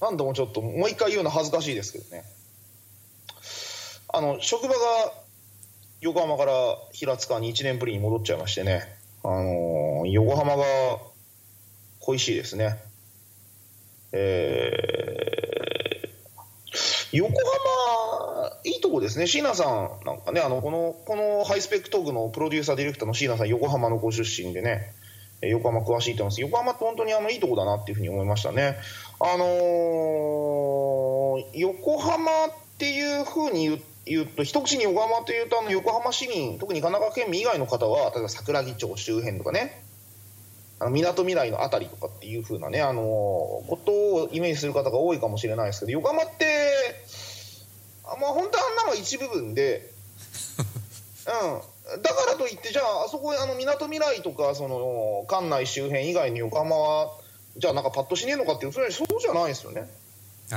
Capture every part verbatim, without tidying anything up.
何度もちょっともう一回言うの恥ずかしいですけどね、あの職場が横浜から平塚にいちねんぶりに戻っちゃいましてね、あのー、横浜が恋しいですね。えー、横浜いいとこですね。椎名さんなんかね、あのこのこのハイスペックトークのプロデューサーディレクターの椎名さん、横浜のご出身でね、横浜詳しいと思います。横浜って本当にあのいいとこだなっていうふうに思いましたね。あのー、横浜っていうふうに言って言うと、一口に横浜というと、あの横浜市民、特に神奈川県民以外の方は例えば桜木町周辺とかね、みなとみらいの辺りとかっていう風なね、あのことをイメージする方が多いかもしれないですけど、横浜って、まあ、本当はあんなのは一部分で、うん、だからといってじゃああそこみなとみらいとかその関内周辺以外の横浜はじゃあなんかパッとしねえのかっていう、それはそうじゃないですよね。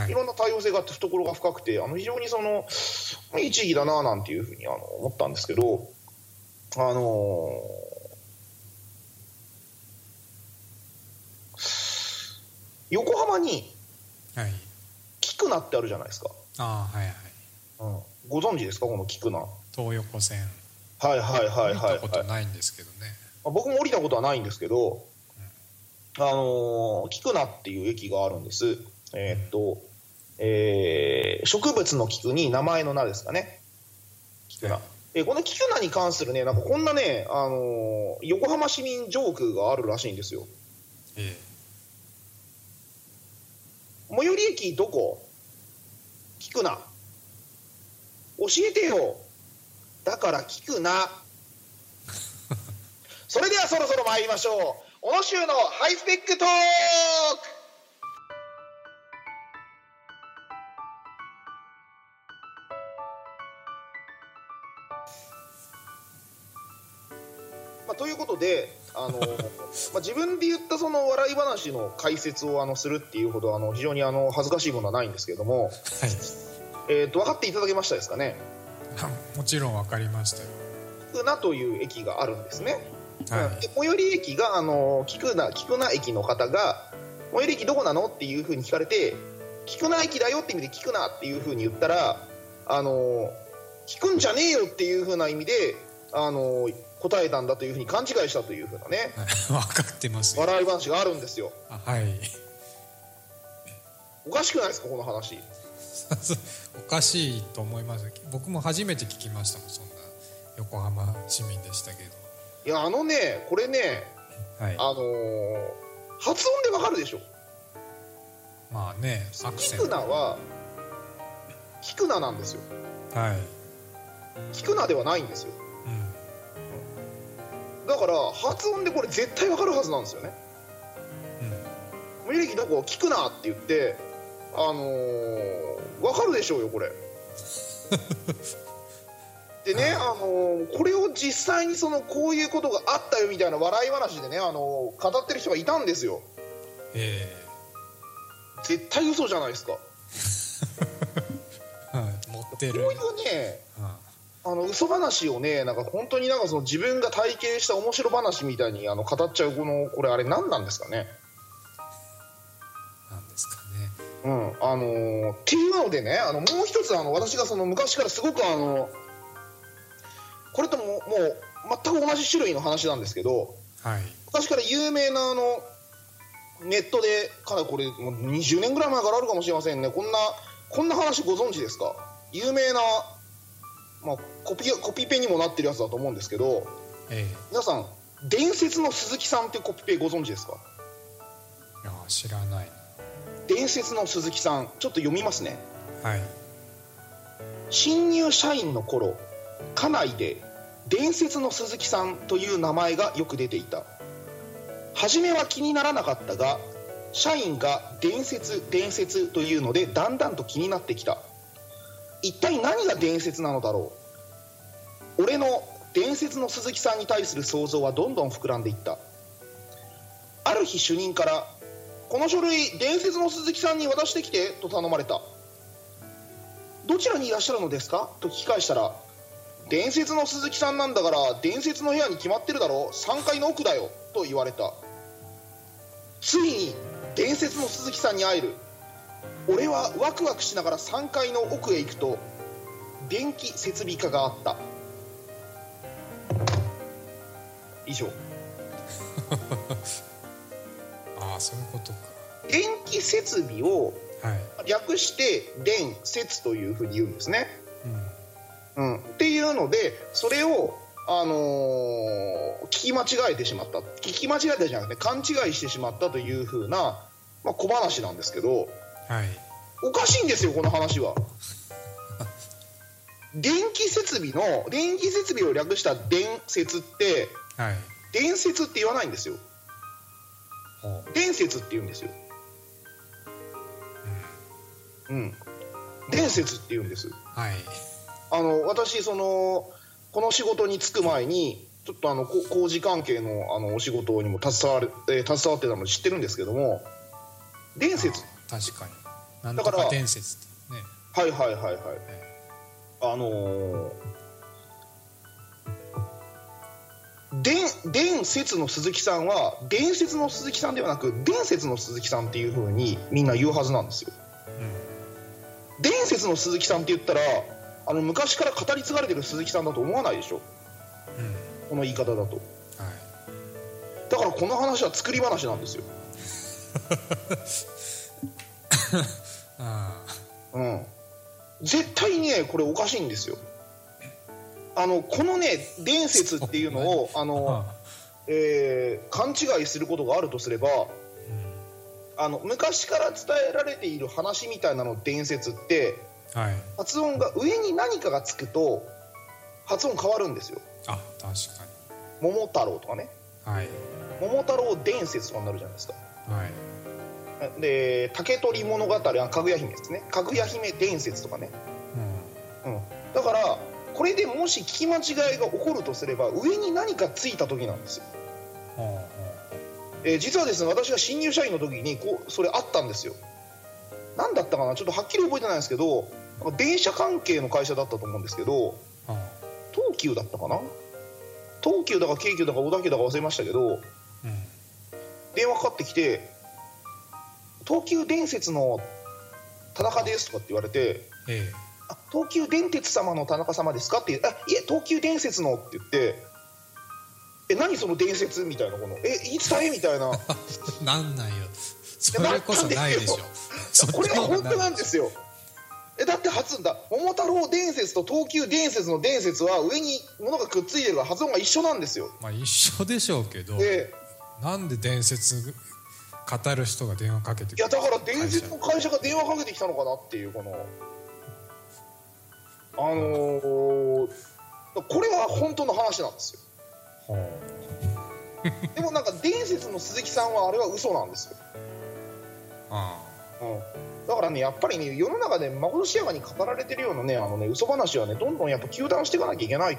いろんな多様性があって懐が深くて、あの非常にそのいい地域だななんていうふうにあの思ったんですけど、あのー、横浜にキクナってあるじゃないですか。ああ、はいはい、うん、ご存知ですかこのキクナ。東横線、はいはいはいはい、はい、降りたことないんですけどね。僕も降りたことはないんですけど、うん、あのキクナっていう駅があるんです。えーっとえー、植物の菊に名前の名ですかね、菊名、えー、この菊名に関するね、なんかこんなね、あのー、横浜市民ジョークがあるらしいんですよ。えー、最寄り駅どこ？菊名。教えてよ。だから菊名。それではそろそろ参りましょう。小野修のハイスペックトーク。ということで、あの、まあ、自分で言ったその笑い話の解説をあのするっていうほどあの非常にあの恥ずかしいものはないんですけれども、はい、えー、と分かっていただけましたですかね。もちろん分かりましたよ。菊名という駅があるんですね、はい。で最寄り駅があの菊名、菊名駅の方が最寄り駅どこなのっていうふうに聞かれて、菊名駅だよって意味で菊名っていうふうに言ったら、あの聞くんじゃねえよっていうふうな意味であの答えたんだというふうに勘違いしたというふうなね分かってますよ、笑い話があるんですよ。あ、はい、おかしくないですかこの話。おかしいと思います。僕も初めて聞きましたもん、そんな横浜市民でしたけど。いや、あのね、これね、はい、あのー、発音でわかるでしょ。まあね、アクセント。菊名は菊名なんですよ、はい、菊名ではないんですよ。だから発音でこれ絶対わかるはずなんですよね。無理、うん、どこ聞くなって言って、あのー、わかるでしょうよこれ。でね、あのー、これを実際にそのこういうことがあったよみたいな笑い話でね、あのー、語ってる人がいたんですよ。えー、絶対嘘じゃないですか。はい、持ってる。こういうね。はあ、あの嘘話をね、なんか本当になんかその自分が体験した面白話みたいにあの語っちゃうこのこれあれ何なんですかね。なんですかね。うん、あのー、っていうのでね、あのもう一つあの私がその昔からすごくあのこれとももう全く同じ種類の話なんですけど、はい、昔から有名なあのネットでからこれもうにじゅうねんぐらい前からあるかもしれませんね。こんなこんな話ご存知ですか？有名な、まあ、コピ、コピペにもなってるやつだと思うんですけど、ええ、皆さん伝説の鈴木さんってコピペご存知ですか？いや知らない。伝説の鈴木さんちょっと読みますね、はい、新入社員の頃家内で伝説の鈴木さんという名前がよく出ていた。初めは気にならなかったが社員が伝説伝説というのでだんだんと気になってきた。一体何が伝説なのだろう。俺の伝説の鈴木さんに対する想像はどんどん膨らんでいった。ある日主任からこの書類伝説の鈴木さんに渡してきてと頼まれた。どちらにいらっしゃるのですかと聞き返したら、伝説の鈴木さんなんだから伝説の部屋に決まってるだろう、さんがいの奥だよと言われた。ついに伝説の鈴木さんに会える。俺はワクワクしながらさんがいの奥へ行くと電気設備課があった。以上。ああ、そういうことか。電気設備を略して電設というふうに言うんですね、うんうん、っていうのでそれを、あのー、聞き間違えてしまった、聞き間違えたじゃなくて勘違いしてしまったというふうな、まあ、小話なんですけど、はい、おかしいんですよこの話は。電気設備の電気設備を略した電設って、はい、電設って言わないんですよ。電設って言うんですよ、うんうん、電設って言うんです、はい、あの私そのこの仕事に就く前にちょっとあの工事関係 の, あのお仕事にも携 わ, れ携わってたの知ってるんですけども、電設、確かに何とか伝説ってね、はいはいはいはい、あのー、で伝説の鈴木さんは伝説の鈴木さんではなく伝説の鈴木さんっていう風にみんな言うはずなんですよ、うん、伝説の鈴木さんって言ったらあの昔から語り継がれてる鈴木さんだと思わないでしょ、うん、この言い方だと、はい、だからこの話は作り話なんですよ。ああ、うん、絶対にねこれおかしいんですよ。あのこのね伝説っていうのをあの、えー、勘違いすることがあるとすれば、あの昔から伝えられている話みたいなの伝説って、はい、発音が上に何かがつくと発音変わるんですよ。あ、確かに桃太郎とかね、はい、桃太郎伝説とかになるじゃないですか、はい、で竹取物語、かぐや姫ですね、かぐや姫伝説とかね、うんうん、だからこれでもし聞き間違いが起こるとすれば上に何かついた時なんですよ、うんうん、えー、実はですね私が新入社員の時にこうそれあったんですよ。何だったかなちょっとはっきり覚えてないんですけど、なんか電車関係の会社だったと思うんですけど、うん、東急だったかな、東急だか京急だか小田急だか忘れましたけど、うん、電話かかってきて東急電鉄の田中ですとかって言われて、ええ、あ東急電鉄様の田中様ですかって、あいえ東急電鉄のって言って、え何その伝説みたいな、このえ言い伝えみたいななんなんよそれこそないでしょでこれは本当なんですよ。えだって発だ桃太郎伝説と東急伝説の伝説は上に物がくっついてるから発音が一緒なんですよ。まあ一緒でしょうけど、ええ、なんで伝説語る人が電話かけてくる。いやだから伝説の会社が電話かけてきたのかなっていうこのあのー、これは本当の話なんですよ、はあ、でもなんか伝説の鈴木さんはあれは嘘なんですよ、ああ、うん、だからねやっぱりね世の中でまことしやかに語られてるようなねあのね嘘話はねどんどんやっぱ糾弾していかなきゃいけない、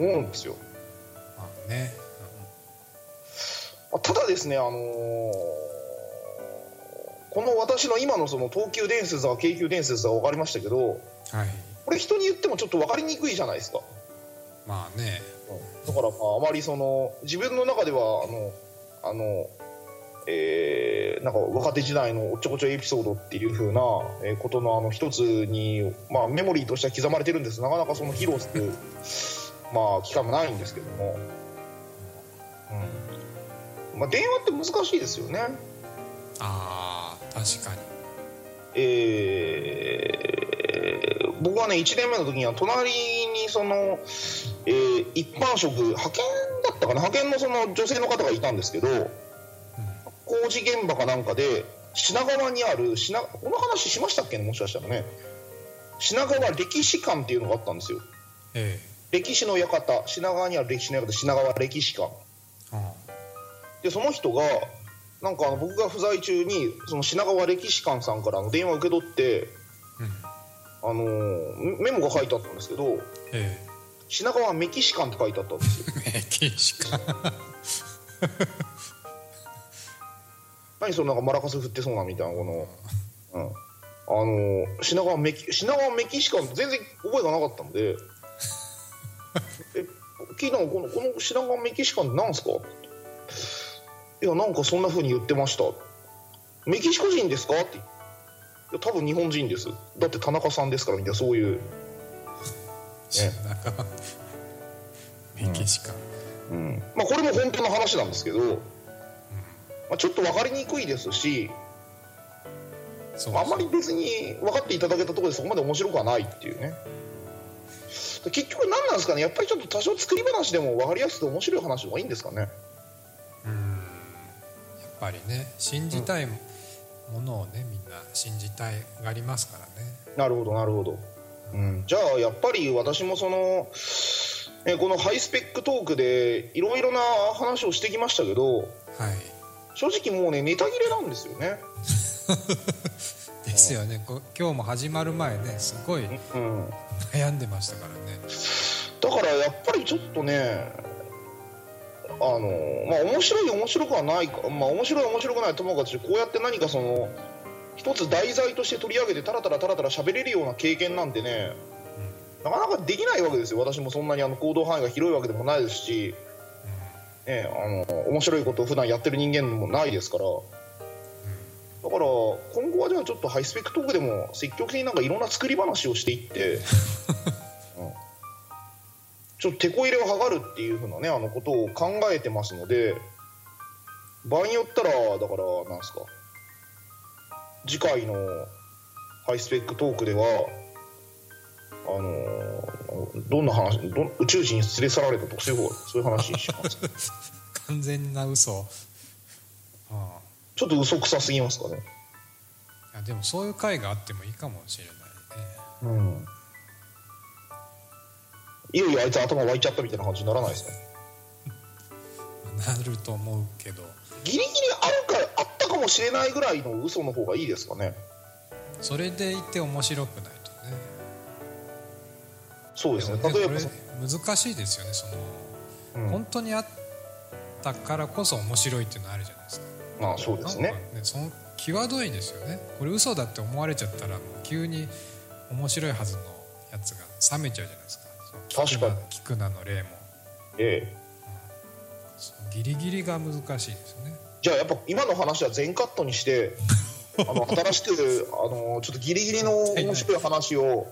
うん、思うんですよ、まあね。ただですね、あのー、この私の今のその東急伝説は京急伝説は分かりましたけど、はい、これ人に言ってもちょっと分かりにくいじゃないですか。まあね、だからまああまりその自分の中ではあのあの、えー、なんか若手時代のおっちょこちょいエピソードっていう風なことのあの一つに、まあ、メモリーとしては刻まれてるんです。なかなかその披露するまあ機会もないんですけども、うん、まあ、電話って難しいですよね。ああ、確かに、えー、僕はねいちねんめの時には隣にその、えー、一般職派遣だったかな、派遣 の, その女性の方がいたんですけど、うん、工事現場かなんかで品川にある品この話しましたっけね、もしかしたらね、品川歴史館っていうのがあったんですよ、ええ、歴史の館、品川にある歴史の館、品川歴史館、うん、でその人がなんかあの僕が不在中にその品川歴史館さんからの電話を受け取って、うん、あのメモが書いてあったんですけど、ええ、品川メキシカンって書いてあったんですよ。メキシカン何そのなんかマラカス振ってそうなみたいなこの、うん、あの品川メキ、品川メキシカンって全然覚えがなかったのでえ聞いたのこの、この品川メキシカンって何すか、いやなんかそんな風に言ってました、メキシコ人ですかって。いや多分日本人です、だって田中さんですからみたいな、そういう、ね、メキシカ、うんうん、まあ、これも本当の話なんですけど、まあ、ちょっと分かりにくいですし、まあ、あんまり別に分かっていただけたところでそこまで面白くはないっていうね。結局何なんですかね、やっぱりちょっと多少作り話でも分かりやすくて面白い話の方がいいんですかね。うん、やっぱりね、信じたいものをね、うん、みんな信じたいがありますからね。なるほどなるほど、うん、じゃあやっぱり私もその、ね、このハイスペックトークでいろいろな話をしてきましたけど、はい、正直もうねネタ切れなんですよねですよね、うん、今日も始まる前ねすごい悩んでましたからね、うん、だからやっぱりちょっとね、あの、まあ、面白い面白くはないか、まあ、面白い面白くないともかく、こうやって何かその一つ題材として取り上げてタラタラタラタラ喋れるような経験なんてね、うん、なかなかできないわけですよ。私もそんなにあの行動範囲が広いわけでもないですし、ね、あの面白いことを普段やってる人間もないですから、だから今後はじゃあちょっとハイスペックトークでも積極的になんかいろんな作り話をしていって、うん、ちょっと手こ入れを図るっていうふうなね、あのことを考えてますので、場合によったらだからなんですか、次回のハイスペックトークではあのどんな話、ど宇宙人に連れ去られたとかそういう話にします完全な嘘、ああちょっと嘘くさすぎますかね。いやでもそういう回があってもいいかもしれないね。うん。いよいよあいつ頭湧いちゃったみたいな感じにならないですか。なると思うけど。ギリギリあるかあったかもしれないぐらいの嘘の方がいいですかね。それでいて面白くないとね。そうですね。でもね、例えばこれ難しいですよね。その、うん、本当にあったからこそ面白いっていうのあるじゃないですか。まあそうですね。ね、その際どいですよね。これ嘘だって思われちゃったらもう急に面白いはずのやつが冷めちゃうじゃないですか。確かに。キクナの例も。ええ。うん、ギリギリが難しいですね。じゃあやっぱ今の話は全カットにして、あの新しくあのちょっとギリギリの面白い話を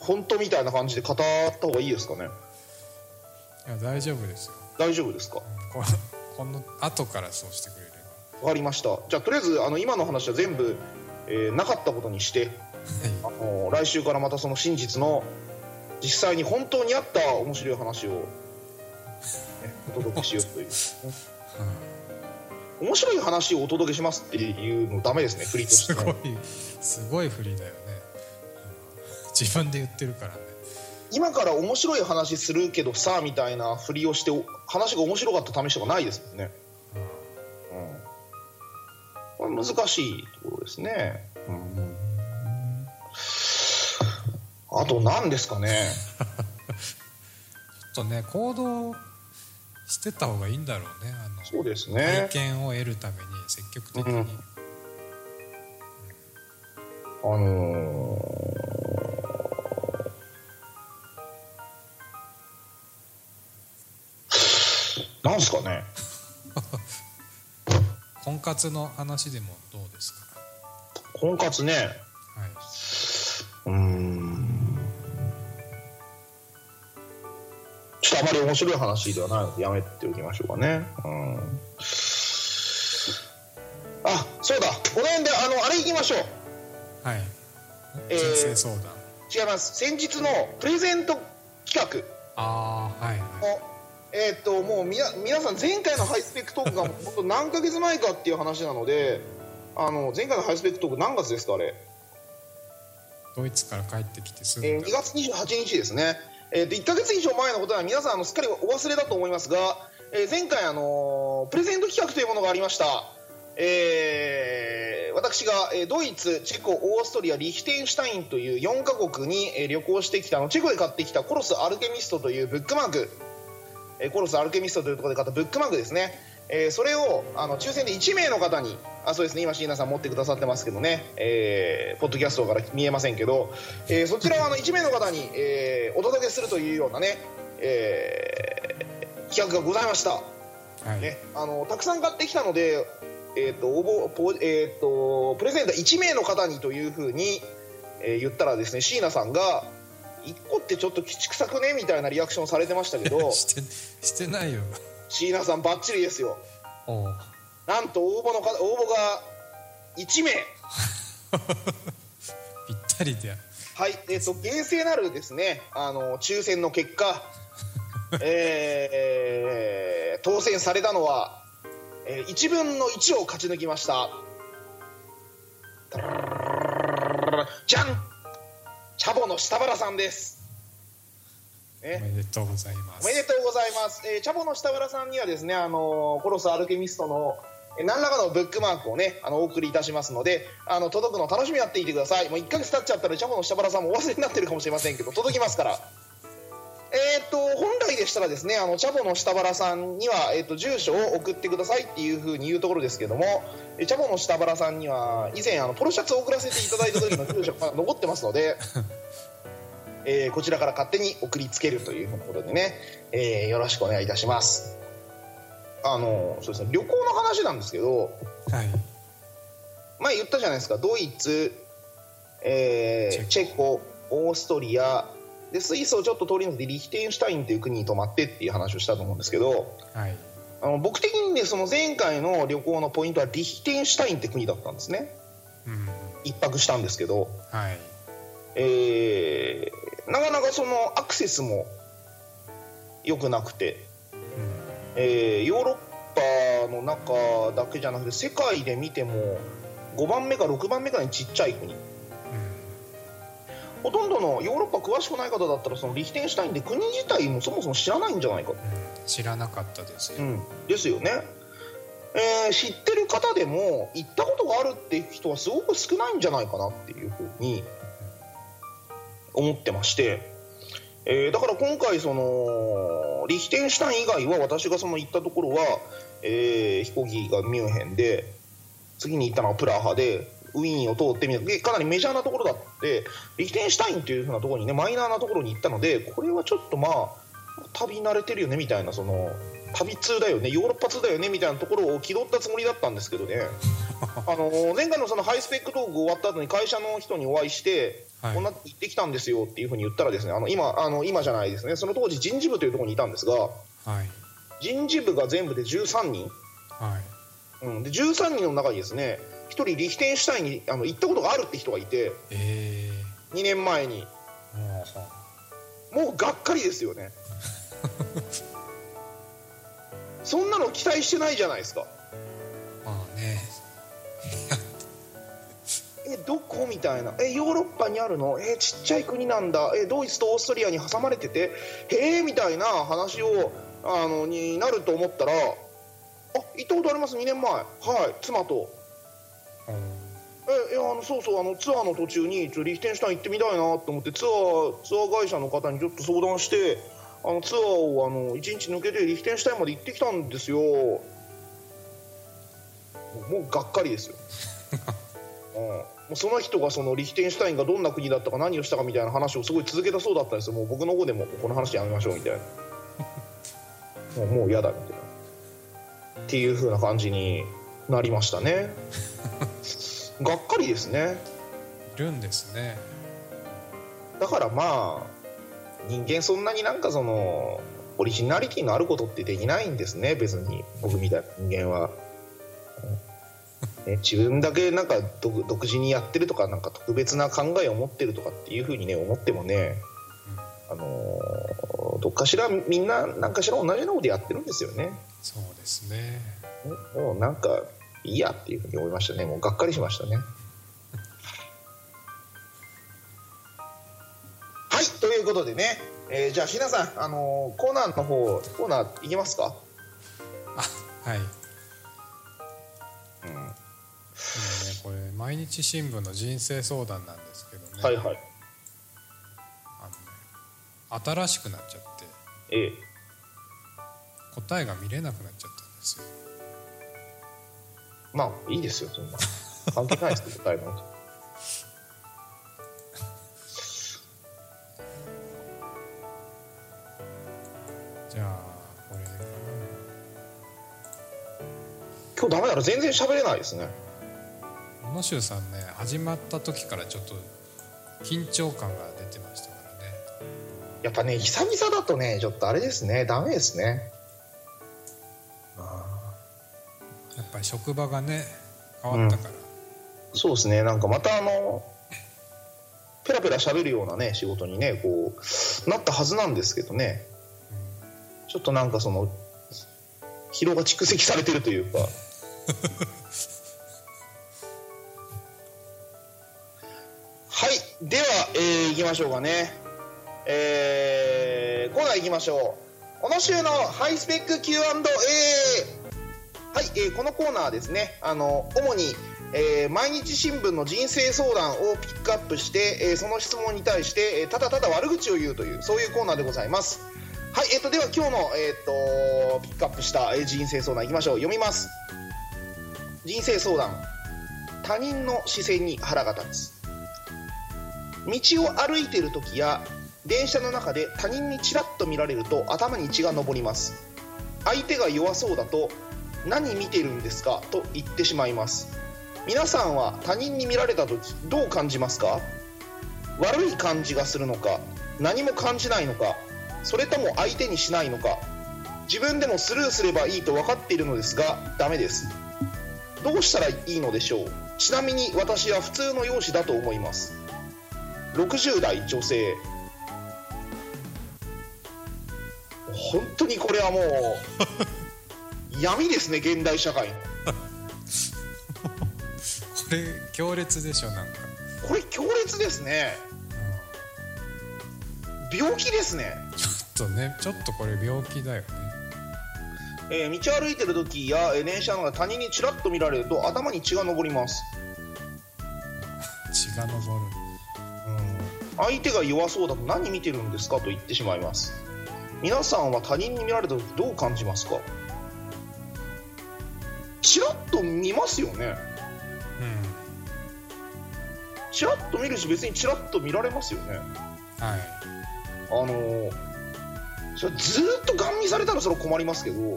本当みたいな感じで語った方がいいですかね。いや大丈夫ですよ。大丈夫ですか。うん、この後からそうしてくれれば。分かりました。じゃあとりあえずあの今の話は全部、えー、なかったことにして、あの来週からまたその真実の実際に本当にあった面白い話を、ね、お届けしようという、うん、面白い話をお届けしますっていうのダメですね、振りとして。すごいすごい振りだよね、うん、自分で言ってるからね。今から面白い話するけどさみたいなふりをして話が面白かった試しとかないですもんね、うんうん、これ難しいところですね、うん、あと何ですかねちょっとね行動してた方がいいんだろうね、あのそうですね、経験を得るために積極的に、うん、あのーなんすかね婚活の話でもどうですか。婚活ね、はい、うーんちょっとあまり面白い話ではないのでやめておきましょうかね、うん、あ、そうだ、この辺であのあれ行きましょう、はい、人生相談、えー、違います。先日のプレゼント企画、ああはいはいえー、ともうみな皆さん前回のハイスペックトークが本当何ヶ月前かっていう話なのであの前回のハイスペックトーク何月ですか。あれドイツから帰ってきてすぐ、えー、にがつにじゅうはちにちですね、えー、といっかげつ以上前のことは皆さんあのすっかりお忘れだと思いますが、えー、前回、あのー、プレゼント企画というものがありました、えー、私がドイツ、チェコ、オーストリア、リヒテンシュタインというよんかこくに旅行してきたあのチェコで買ってきたコロス・アルケミストというブックマーク、コロスアルケミストというところで買ったブックマークですね、えー、それをあの抽選でいちめいの方に、あそうですね今椎名さん持ってくださってますけどね、えー、ポッドキャストから見えませんけど、えー、そちらをあのいちめいの方に、えー、お届けするというようなね、えー、企画がございました、はいね、あのたくさん買ってきたのでえーと応募ポえーとプレゼンターいち名の方にというふうに、えー、言ったらですね、椎名さんがいっこってちょっと鬼畜臭くねみたいなリアクションされてましたけどして、してないよ椎名さん、バッチリですよ。おなんと応募のか応募がいち名ぴったりで、はい、えーと厳正なるですね、あの抽選の結果えー、当選されたのは、えー、いちぶんのいちを勝ち抜きました。じゃん、チャボの下原さんです、ね、おめでとうございます。おめでとうございます、えー、チャボの下原さんにはですね、あのー、コロスアルケミストの何らかのブックマークをね、あのお送りいたしますので、あの届くの楽しみになっていてください。もういっかげつ経っちゃったらチャボの下原さんもお忘れになってるかもしれませんけど、届きますからえー、と本来でしたらですね、あのチャボの下原さんには、えー、と住所を送ってくださいっていうふうに言うところですけども、チャボの下原さんには以前あのポロシャツを送らせていただいた時の住所が残ってますので、えー、こちらから勝手に送りつけるということでね、えー、よろしくお願いいたします。あのそうですね、旅行の話なんですけど、はい、前言ったじゃないですか、ドイツ、えー、チェコ、オーストリアでスイスをちょっと通り抜けてリヒテンシュタインという国に泊まってっていう話をしたと思うんですけど、はい、あの僕的に、ね、その前回の旅行のポイントはリヒテンシュタインって国だったんですね、うん、一泊したんですけど、はい、えー、なかなかそのアクセスも良くなくて、うん、えー、ヨーロッパの中だけじゃなくて世界で見てもごばんめかろくばんめかにちっちゃい国、ほとんどのヨーロッパ詳しくない方だったらそのリヒテンシュタインで国自体もそもそも知らないんじゃないか、うん、知らなかったですよ、うん、ですよね、えー、知ってる方でも行ったことがあるっていう人はすごく少ないんじゃないかなっていうふうに思ってまして、えー、だから今回そのリヒテンシュタイン以外は私がその行ったところは、えー、飛行機がミュンヘンで次に行ったのはプラハでウィーンを通ってみて、かなりメジャーなところだってリヒテンシュタインというふうなところにね、マイナーなところに行ったので、これはちょっとまあ旅慣れてるよねみたいな、その旅通だよね、ヨーロッパ通だよねみたいなところを気取ったつもりだったんですけどねあの前回のそのハイスペックトーク終わった後に会社の人にお会いして、はい、こんな行ってきたんですよっていうふうに言ったらですね、あの 今, あの今じゃないですね、その当時人事部というところにいたんですが、はい、人事部が全部でじゅうさんにん、はい、うん、でじゅうさんにんの中にですね一人リヒテンシュタインにあの行ったことがあるって人がいて、えー、にねんまえに、うん、もうがっかりですよねそんなの期待してないじゃないですか。まあねえ、どこみたいな、えヨーロッパにあるの、えちっちゃい国なんだ、えドイツとオーストリアに挟まれてて、へえみたいな話をあのになると思ったら、あ行ったことありますにねんまえ、はい妻と、えいやあのそうそう、あのツアーの途中にちょリヒテンシュタイン行ってみたいなと思ってツアーツアー会社の方にちょっと相談して、あのツアーをあのいちにち抜けてリヒテンシュタインまで行ってきたんですよ。もうがっかりですよ、うん、もうその人がそのリヒテンシュタインがどんな国だったか何をしたかみたいな話をすごい続けたそうだったんですよ。もう僕の方でもこの話やめましょうみたいなもうもう嫌だみたいなっていう風な感じになりましたねがっかりですね。いるんですね。だからまあ人間そんなになんかそのオリジナリティのあることってできないんですね、別に僕みたいな人間は、ね、自分だけなんか独自にやってるとかなんか特別な考えを持ってるとかっていうふうにね思ってもね、あのー、どっかしらみんななんかしら同じようなことやってるんですよね。そうですね。もうなんかいやっていうふうに思いましたね。もうがっかりしましたねはいということでね、えー、じゃあ椎名さん、あのー、コーナーの方コーナーいきますか。あはい、うん、でもねこれ毎日新聞の人生相談なんですけどね、はいはい、あの新しくなっちゃって、ええ、答えが見れなくなっちゃったんですよ。まあいいですよ、そんな関係ないですけど答えなんてじゃあこれ今日ダメだろ、全然喋れないですね。小野修さんね、始まった時からちょっと緊張感が出てましたからね。やっぱね、久々だとね、ちょっとあれですね、ダメですね。やっぱり職場がね変わったから、うん、そうですね。なんかまたあのペラペラ喋るようなね仕事にねこうなったはずなんですけどね、うん、ちょっとなんかその疲労が蓄積されてるというかはい、では、えー、行きましょうかね、えー、コーナー行きましょう。この週のハイスペック キューアンドエー。 はい、えー、このコーナーですね、あの主にえー、毎日新聞の人生相談をピックアップして、えー、その質問に対して、えー、ただただ悪口を言うというそういうコーナーでございます。はい、えー、とでは今日の、えー、とピックアップした人生相談いきましょう。読みます。人生相談、他人の視線に腹が立つ。道を歩いている時や電車の中で他人にちらっと見られると頭に血が上ります。相手が弱そうだと何見てるんですかと言ってしまいます。皆さんは他人に見られた時どう感じますか？悪い感じがするのか、何も感じないのか、それとも相手にしないのか、自分でもスルーすればいいと分かっているのですがダメです。どうしたらいいのでしょう？ちなみに私は普通の容姿だと思います。ろくじゅう代女性。本当にこれはもう闇ですね、現代社会の。これ強烈でしょ。なんかこれ強烈ですね、うん、病気ですね。ちょっとね、ちょっとこれ病気だよね、えー、道歩いてる時や電車の中で他人にちらっと見られると頭に血が上ります。血が上る、うん、相手が弱そうだと何見てるんですかと言ってしまいます。皆さんは他人に見られた時どう感じますか？ちらっと見ますよね。うん、チラッと見るし別にチラッと見られますよね。はい、あのー、それずっとガン見されたらそれ困りますけど、はい、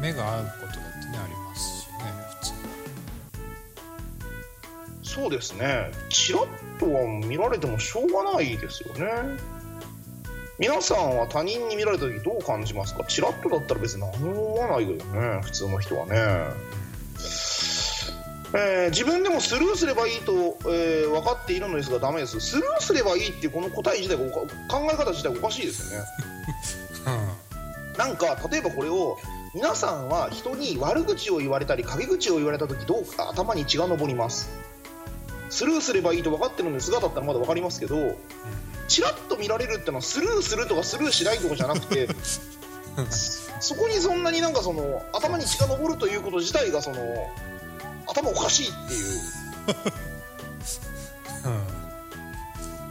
目が合うことだってねありますしね、普通。そうですね、チラッとは見られてもしょうがないですよね。皆さんは他人に見られた時どう感じますか？チラッとだったら別に何も思わないけどね、普通の人はね、えー、自分でもスルーすればいいと、えー、分かっているのですがダメです。スルーすればいいっていうこの答え自体が考え方自体がおかしいですよね、うん、なんか例えばこれを皆さんは人に悪口を言われたり陰口を言われた時どうか頭に血が上ります。スルーすればいいと分かってるのですがだったらまだ分かりますけど、うん、チラッと見られるってのはスルーするとかスルーしないとかじゃなくてそこにそんなになんかその頭に血が上るということ自体がその頭おかしいっていう、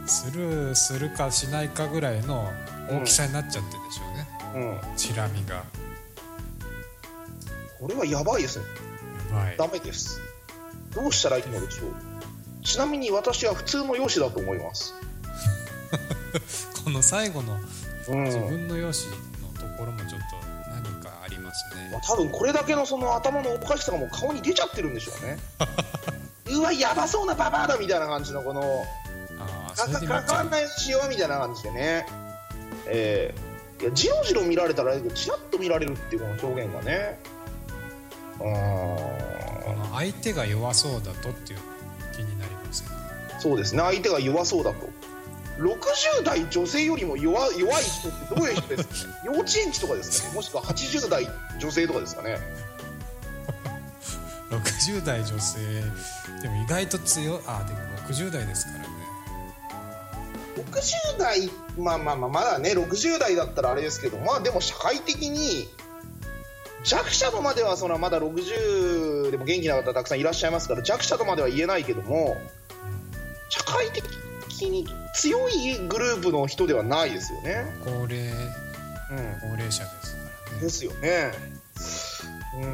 うん、スルーするかしないかぐらいの大きさになっちゃってるでしょうね、うんうん、チラ見が。これはやばいですね。やばい、ダメです。どうしたらいいのでしょう？ちなみに私は普通の容姿だと思います。この最後の自分の容姿のところもちょっと何かありますね、うん、多分これだけのその頭のおかしさがもう顔に出ちゃってるんでしょうねうわ、やばそうなババアだみたいな感じのこのかかんないようにしようみたいな感じでね、えー、いやじろじろ見られたらチラッと見られるっていうこの表現がね、あ、この相手が弱そうだとっていう気になりますね。そうですね、相手が弱そうだと。ろくじゅう代女性よりも 弱, 弱い人ってどういう人ですか？幼稚園児とかですかね、もしくははちじゅう代女性とかですかねろくじゅう代女性でも意外と強い。あ、でもろくじゅう代ですからね。ろくじゅう代、まあまあまあまだね、ろくじゅう代だったらあれですけど、まあでも社会的に弱者とまではそのまだろくじゅうでも元気な方たくさんいらっしゃいますから弱者とまでは言えないけども、社会的に強いグループの人ではないですよね。高齢、うん、高齢者ですからね。ですよね、うん、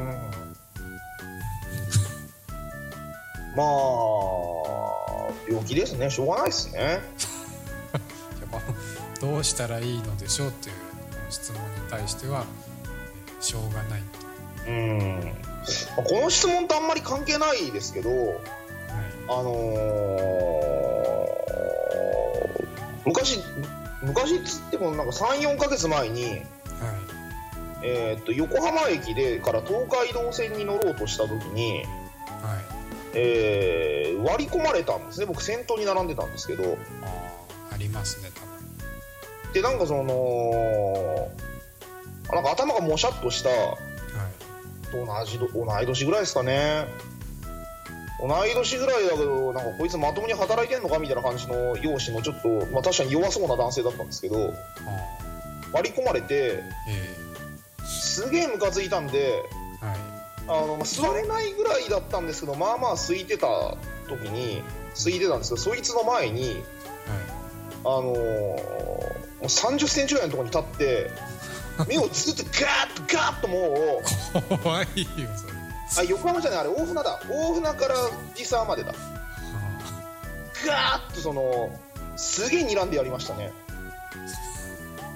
まあ病気ですね、しょうがないですねどうしたらいいのでしょうっていう質問に対してはしょうがない。うん、この質問とあんまり関係ないですけど、はい、あのー、昔昔っつってもなんかさん、よんかげつまえに、はい、えー、っと横浜駅でから東海道線に乗ろうとした時に、はい、えー、割り込まれたんですね。僕先頭に並んでたんですけど、 あ, ありますね多分。でなんかそのなんか頭がもしゃっとした、はい、同じ同い年ぐらいですかね、同い年ぐらいだけどなんかこいつまともに働いてんのかみたいな感じの容姿のちょっと、まあ、確かに弱そうな男性だったんですけど、割り込まれて、えー、すげえムカついたんで、はい、あのまあ、座れないぐらいだったんですけどまあまあ空いてた時に空いてたんですけど、そいつの前に、はい、あのー、さんじゅっセンチぐらいのところに立って目をつぶってガーッとガーッともう怖いよそれ。あ、横浜じゃない、あれ大船だ、大船から藤沢までだ、はあ、ガーッとそのすげえ睨んでやりましたね。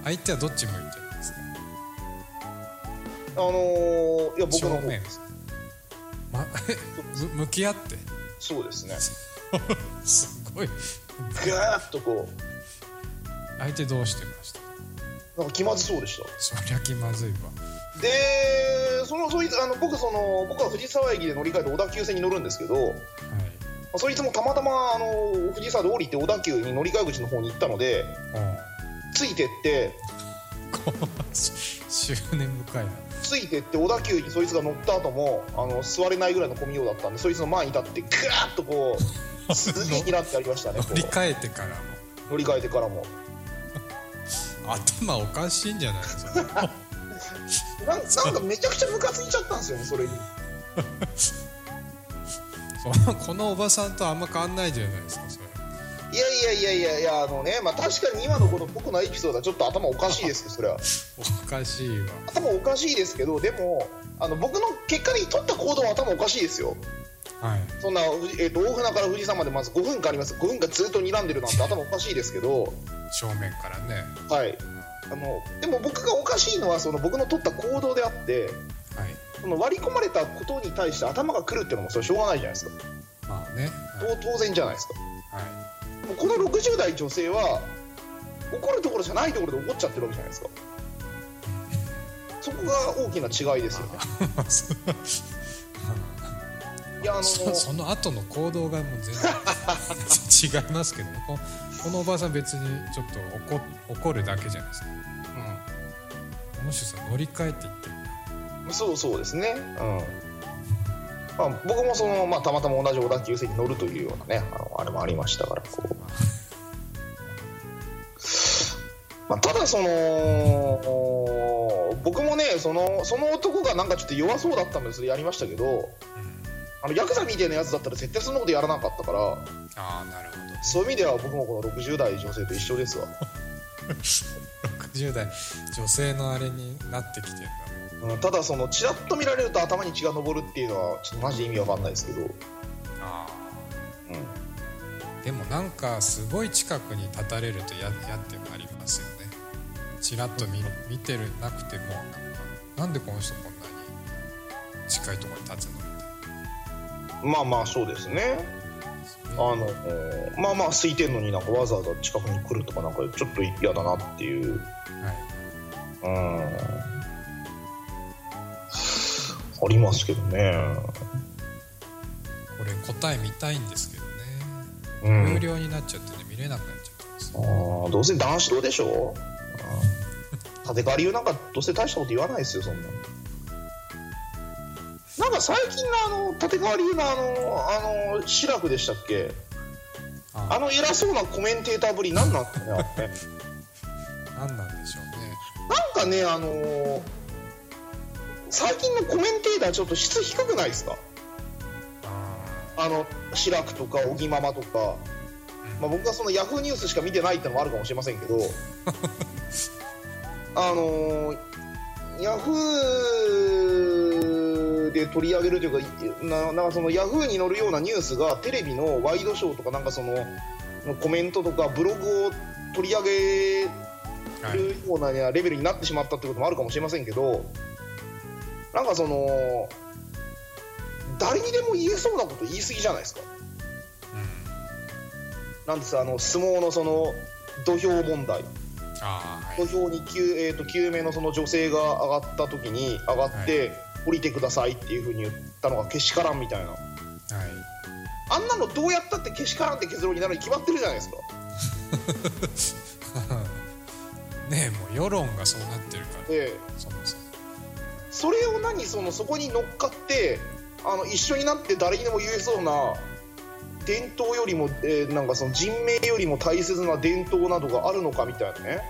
相手はどっち向いてるんですか？あのー、いや僕の方です、ま、向き合って。そうですねすごいガーッとこう。相手どうしてました？なんか気まずそうでした。そりゃ気まずいわ。でそのそいつあの 僕, その僕は藤沢駅で乗り換えて小田急線に乗るんですけど、はい、まあ、そいつもたまたまあの藤沢で降りて小田急に乗り換え口の方に行ったので、うん、ついてって執念深いな。ついてって小田急にそいつが乗った後もあの座れないぐらいの混みようだったんで、そいつの前に立ってガーッとこうすげえになってありましたね乗り換えてからも乗り換えてからも頭おかしいんじゃないですかな, なんかめちゃくちゃムカついちゃったんですよねそれにそのこのおばさんとあんま変わんないじゃないですかそれ。いやいやいやいやいや、あのね、まあ、確かに今のこと僕のエピソードはちょっと頭おかしいですけど、それはおかしいわ。頭おかしいですけど、でもあの僕の結果に取った行動は頭おかしいですよ、はい、そんな、えー、と大船から富士山までまずごふんかんあります。ごふんかんずっと睨んでるなんて頭おかしいですけど正面からね、はい、あのでも僕がおかしいのはその僕の取った行動であって、はい、その割り込まれたことに対して頭が来るっていうのもそれしょうがないじゃないですか、まあね、はい、当然じゃないですか、はい、もうこのろくじゅうだい女性は怒るところじゃないところで怒っちゃってるわけじゃないですかそこが大きな違いですよねいやあの そ, その後の行動がもう全然違いますけど、ね、こ, このおばあさん別にちょっと 怒, 怒るだけじゃないですか、うん、この人さ乗り換えていってる。そうそうですね、うん、まあ、僕もその、まあ、たまたま同じ小田急線に乗るというようなね あ, のあれもありましたからこうまあ、ただその僕もねそ の, その男がなんかちょっと弱そうだったのでそれやりましたけど、あのヤクザみたいなやつだったら絶対そんなことやらなかったから。ああ、なるほど、ね、そういう意味では僕もこのろくじゅうだい女性と一緒ですわろくじゅう代女性のあれになってきてるんだね、うん、ただそのチラッと見られると頭に血が上るっていうのはちょっとマジで意味わかんないですけど。ああ、うん、でもなんかすごい近くに立たれると や, やってもありますよね。チラッと 見, 見てるなくても な, なんでこの人こんなに近いところに立つの。まあまあそうですね、あのまあまあ空いてんのになんかわざわざ近くに来るとかなんかちょっと嫌だなっていう、はい、うん、ありますけどね。これ答え見たいんですけどね、うん、有料になっちゃってね見れなくなっちゃったんですよ。あ、どうせ男子どうでしょう立川理由なんかどうせ大したこと言わないですよそんな。なんか最近のあの立川理由のあのあの志らくでしたっけ、 あ, あ, あの偉そうなコメンテーターぶり何なんですかねあれね何なんでしょうね。なんかね、あのー、最近のコメンテーターちょっと質低くないですか。あの志らくとかおぎママとか、まあ、僕はそのヤフーニュースしか見てないってのもあるかもしれませんけどあのー、ヤフーで取り上げるというか、ななんかそのヤフーに載るようなニュースがテレビのワイドショーとかなんかそのコメントとかブログを取り上げるようなレベルになってしまったってこともあるかもしれませんけど、なんかその誰にでも言えそうなこと言い過ぎじゃないですか。なんですあの相撲のその土俵問題、あ、はい、土俵に きゅう、えー、ときゅう名のその女性が上がった時に上がって、はい、降りてくださいっていう風に言ったのがけしからんみたいな、はい、あんなのどうやったってけしからんって結論になるに決まってるじゃないですか。ねえ、もう世論がそうなってるから、ええ、そもそもそれを何そのそこに乗っかってあの一緒になって誰にでも言えそうな伝統よりも、えー、なんかその人命よりも大切な伝統などがあるのかみたいなね、はい、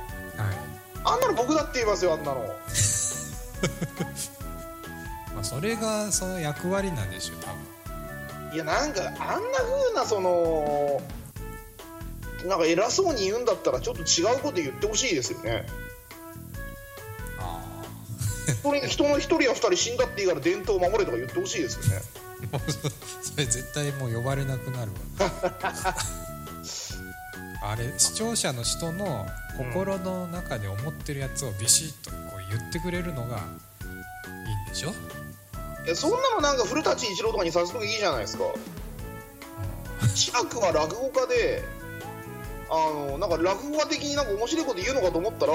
あんなの僕だって言いますよあんなの。まあそれがその役割なんでしょ多分。いやなんかあんな風なそのなんか偉そうに言うんだったらちょっと違うこと言ってほしいですよね。あ人の一人や二人死んだっていいから伝統を守れとか言ってほしいですよね。それ絶対もう呼ばれなくなるわ。あれ視聴者の人の心の中で思ってるやつをビシッとこう言ってくれるのがいいんでしょ。いやそんなのなんか古舘伊知郎とかにさせときゃいいじゃないですか。志らくは落語家であのなんか落語家的になんか面白いこと言うのかと思ったら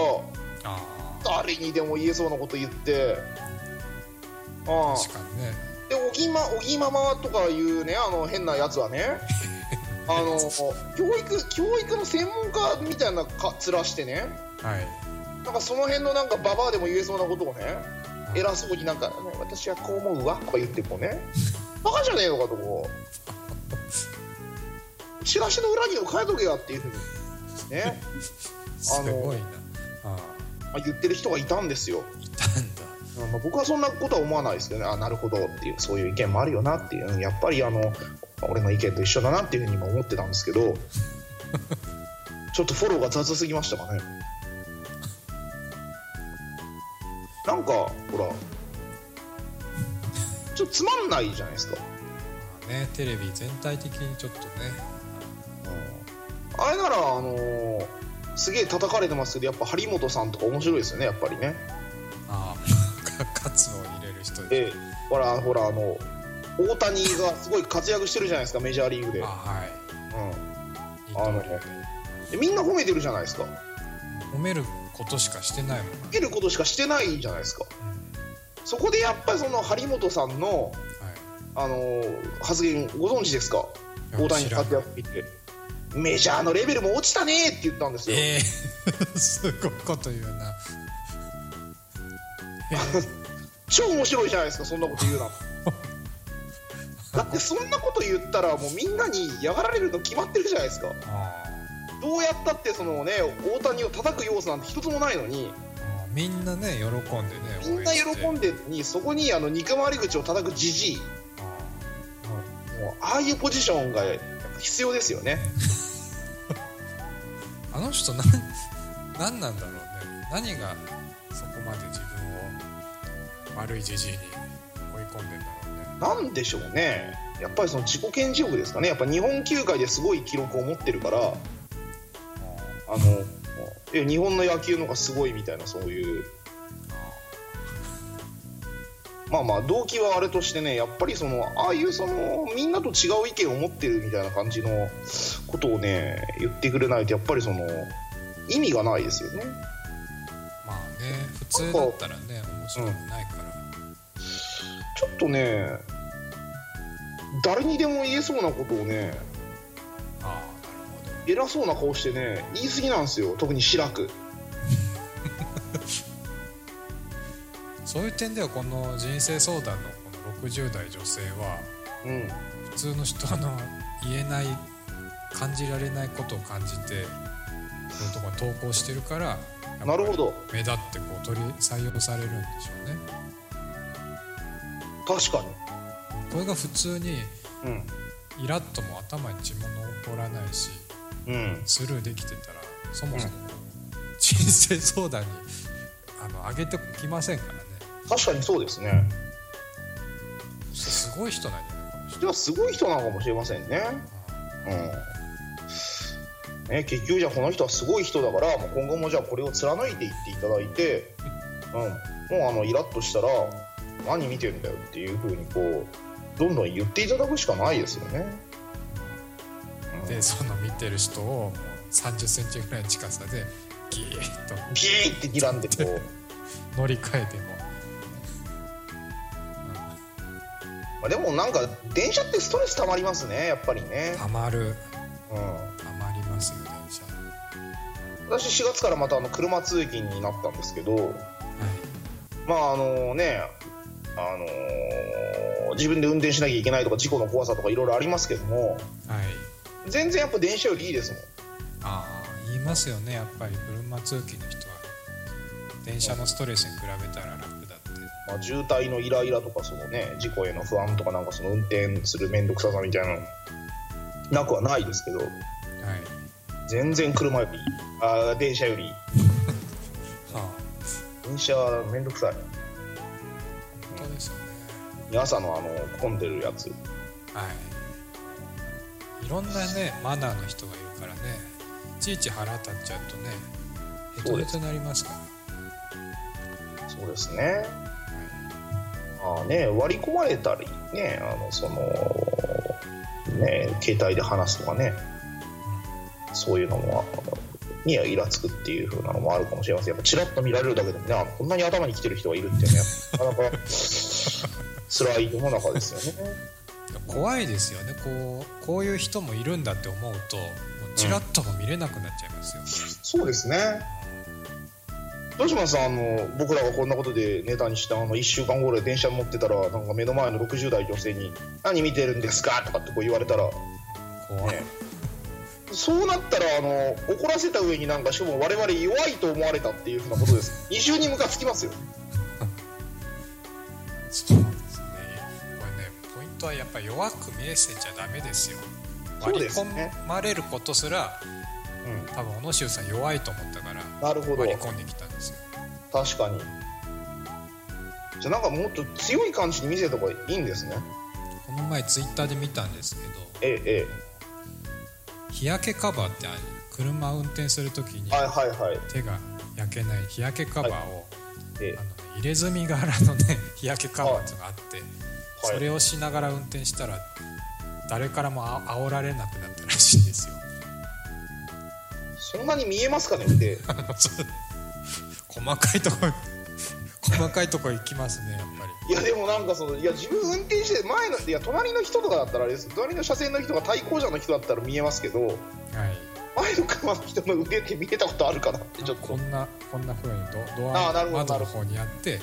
あ誰にでも言えそうなこと言ってあ確かにね。でおぎま、おぎままとかいうねあの変なやつはねあの教育、教育の専門家みたいなか面してね、はい、なんかその辺のなんかババアでも言えそうなことをね偉そうになんか、ね、私はこう思うわとか言ってこうねバカじゃねえのかとこうチラシの裏にも書いとけよっていうふうにねすごいなああ、まあ、言ってる人がいたんですよ。いたんだ。まあ、僕はそんなことは思わないですけどね。あなるほどっていうそういう意見もあるよなっていうやっぱりあの俺の意見と一緒だなっていうふうにも思ってたんですけどちょっとフォローが雑すぎましたかね。なんかほらちょっとつまんないじゃないですか、ね、テレビ全体的にちょっとね、うん、あれならあのー、すげえ叩かれてますけどやっぱ張本さんとか面白いですよねやっぱりね。ああカツを入れる人で、ええ、ほらほらあの大谷がすごい活躍してるじゃないですかメジャーリーグで。あ、はい、うん、あのでみんな褒めてるじゃないですか。褒めることしかしてないもん。褒めることしかしてないじゃないですか、うん、そこでやっぱりその張本さんの、はい、あの発言ご存知ですか。大谷に活躍ってメジャーのレベルも落ちたねって言ったんですよ、えー、すごいこと言うな。超面白いじゃないですかそんなこと言うな。だってそんなこと言ったらもうみんなに嫌がられるの決まってるじゃないですか。どうやったってそのね大谷を叩く要素なんて一つもないのにみんなね喜んでねみんな喜んでにそこにあの肉回り口を叩くジジイ、もうああいうポジションがやっぱ必要ですよね。あの人何、何なんだろうね。何がそこまで自分悪いジジイに追い込んでんだろうね。なんでしょうね。やっぱりその自己顕示欲ですかね。やっぱ日本球界ですごい記録を持ってるから、あのえ日本の野球の方がすごいみたいなそういう。まあまあ動機はあれとしてね、やっぱりそのああいうそのみんなと違う意見を持ってるみたいな感じのことをね言ってくれないとやっぱりその意味がないですよね。まあね普通だったらね面白くないから。ちょっとね誰にでも言えそうなことをねあーなるほど偉そうな顔してね言い過ぎなんですよ特に志らく。そういう点ではこの人生相談のこのろくじゅう代女性は、うん、普通の人の言えない感じられないことを感じてそういうところに投稿してるからなるほど目立ってこう取り採用されるんでしょうね。確かにこれが普通に、うん、イラッとも頭に血も残らないし、うん、スルーできてたらそもそも人生相談にあの上げてきませんからね。確かにそうですね。すごい人なんじゃないかもしれない。それはすごい人なのかもしれませんね、うん、ね結局じゃあこの人はすごい人だからもう今後もじゃあこれを貫いていっていただいて、うん、もうあのイラッとしたら何見てんだよっていう風にこうどんどん言っていただくしかないですよね、うん、でその見てる人をさんじゅっセンチぐらいの近さでギーッとギーッて睨んでこう乗り換えても、うん、まあ、でもなんか電車ってストレスたまりますね、やっぱりね。たまる、うん、たまりますよ電車。私しがつからまたあの車通勤になったんですけど、はい、まああのね、あのー、自分で運転しなきゃいけないとか事故の怖さとかいろいろありますけども、はい、全然やっぱ電車よりいいですもん。ああ、言いますよね、やっぱり車通勤の人は電車のストレスに比べたら楽だって、まあ、渋滞のイライラとかその、ね、事故への不安とか、 なんかその運転する面倒くささみたいなのなくはないですけど、はい、全然車よりあ電車より、はあ、電車は面倒くさい。本当ですよね。朝のあの混んでるやつ、はい、いろんなねマナーの人がいるからね、いちいち腹立っちゃうとねヘトヘトになりますから。そうですね。あね、割り込まれたり、ね、あのそのね、携帯で話すとかね、そういうのもにイラつくっていう風なのもあるかもしれません。やっぱチラッと見られるだけでもね、こんなに頭にきてる人がいるってね、なかなか辛い世の中ですよね。怖いですよね。こう、こういう人もいるんだって思うと、もうチラッとも見れなくなっちゃいますよ。うん、そうですね。どうします？あの僕らがこんなことでネタにしたあのいっしゅうかん後で電車に乗ってたらなんか目の前のろくじゅうだい女性に何見てるんですかとかってこう言われたら怖い、ね、そうなったらあの怒らせた上になんかしかも我々弱いと思われたっていうふうなことです。二重にムカつきますよそうですね、これねポイントはやっぱり弱く見えせちゃダメですよ。割り込まれることすらうん、多分小野修さん弱いと思ったから割り込んできたんですよ。確かに。じゃあなんかもっと強い感じに見せた方がいいんですね。この前ツイッターで見たんですけど、ええ、日焼けカバーってある車を運転するときに手が焼けない日焼けカバーを、はいはい、あの入れ墨柄のね日焼けカバーっていうのがあって、はい、それをしながら運転したら誰からも煽られなくなったらしいんですよ。そんなに見えますかねって細かいところ細かいところ行きますねやっぱり。いやでもなんかそのいや自分運転して前のいや隣の人とかだったらあれです。隣の車線の人が対向車の人だったら見えますけど、はい、前の車の人の上って見えたことあるかなってちょっとこんなこんな風に ド, ドアの窓の方にあってって言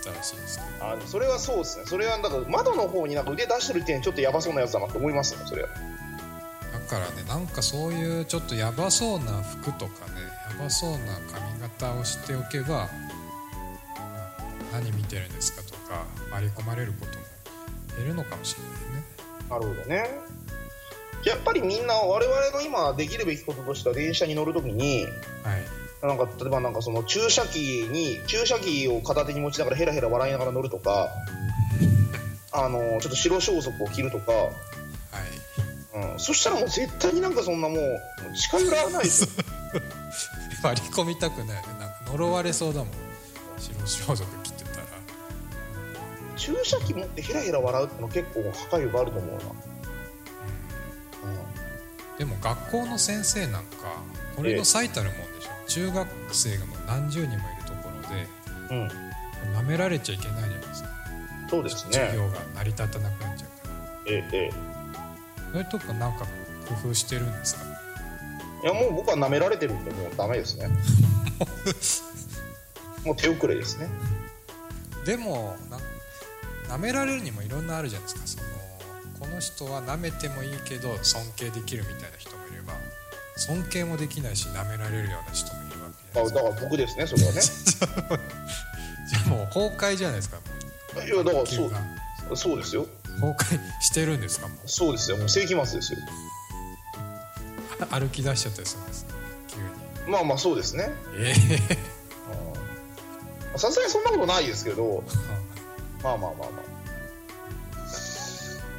ったらしいですけど、あそれはそうですね。それはだから窓の方になんか腕出してる点ちょっとやばそうなやつだなと思いますね。それはだからね、なんかそういうちょっとやばそうな服とかね、やばそうな髪型をしておけば、何見てるんですかとか割り込まれることも減るのかもしれないね。なるほどね。やっぱりみんな我々の今できるべきこととしては電車に乗るときに、はい、なんか例えばなんかその注射器に注射器を片手に持ちながらヘラヘラ笑いながら乗るとか、あのちょっと白装束を着るとか。うん、そしたらもう絶対になんかそんなもう近寄らないです割り込みたくないよね。なんか呪われそうだもん白装束着てたら。注射器持ってヘラヘラ笑うっての結構破壊力があると思うな、うん、でも学校の先生なんかこれの最たるもんでしょ、ええ、中学生がもう何十人もいるところで、うん、舐められちゃいけないじゃないですか。そうですね。授業が成り立たなくなっちゃうから。ええええ。そういうとこなんか工夫してるんですか。いやもう僕は舐められてるんでもうダメですねもう手遅れですね。でもな舐められるにもいろんなあるじゃないですか。そのこの人は舐めてもいいけど尊敬できるみたいな人もいれば尊敬もできないし舐められるような人もいるわけじゃないですか。だから僕ですねそれはねじゃあもう崩壊じゃないですか。いやだからそう、そうですよ。崩壊してるんですかもう。そうですよ。もう世紀末ですよ。歩き出しちゃったりするんですか急に。まあまあそうですね。ええ。さすがにそんなことないですけどまあまあまあまあ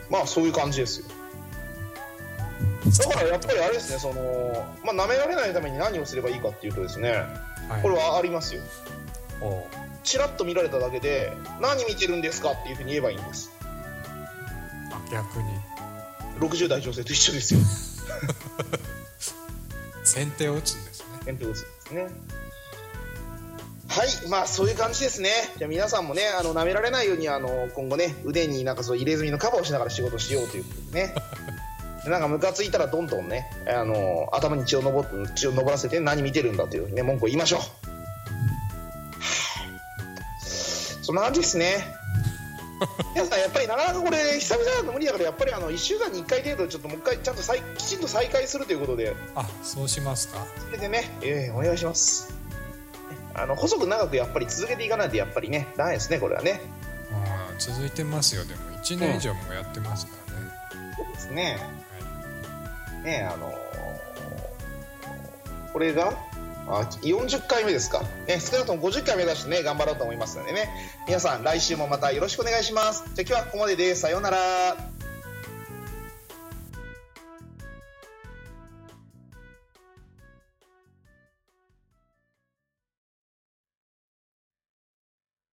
まあそういう感じですよ。だからやっぱりあれですね、そのまあ、舐められないために何をすればいいかっていうとですね、はい、これはありますよ。おチラッと見られただけで何見てるんですかっていうふうに言えばいいんです。逆にろくじゅう代女性と一緒ですよ先手を打つんですね。先手を打つんですね。はい、まあそういう感じですね。じゃあ皆さんもね、あの、舐められないように、あの、今後ね、腕になんかそう入れ墨のカバーをしながら仕事しようということでねなんかムカついたらどんどんね、あの、頭に血を上って血を上らせて何見てるんだというふうにね、文句を言いましょう。そんな感じですね皆さんやっぱりなかなかこれ久々だと無理だから、やっぱりあのいっしゅうかんにいっかい程度ちょっともう一回ちゃんと再きちんと再開するということで。あ、そうしますか。それでね、えー、お願いします。あの細く長くやっぱり続けていかないとやっぱりねダメですね、これはね。あ、続いてますよ。でもいちねん以上もやってますからね、うん、そうですね、はい、ねえ、あのー、これがあよんじゅっかいめですか、ね、少なくともごじゅっかい目指してね頑張ろうと思いますのでね、皆さん来週もまたよろしくお願いします。じゃあ今日はここまでです。さようなら。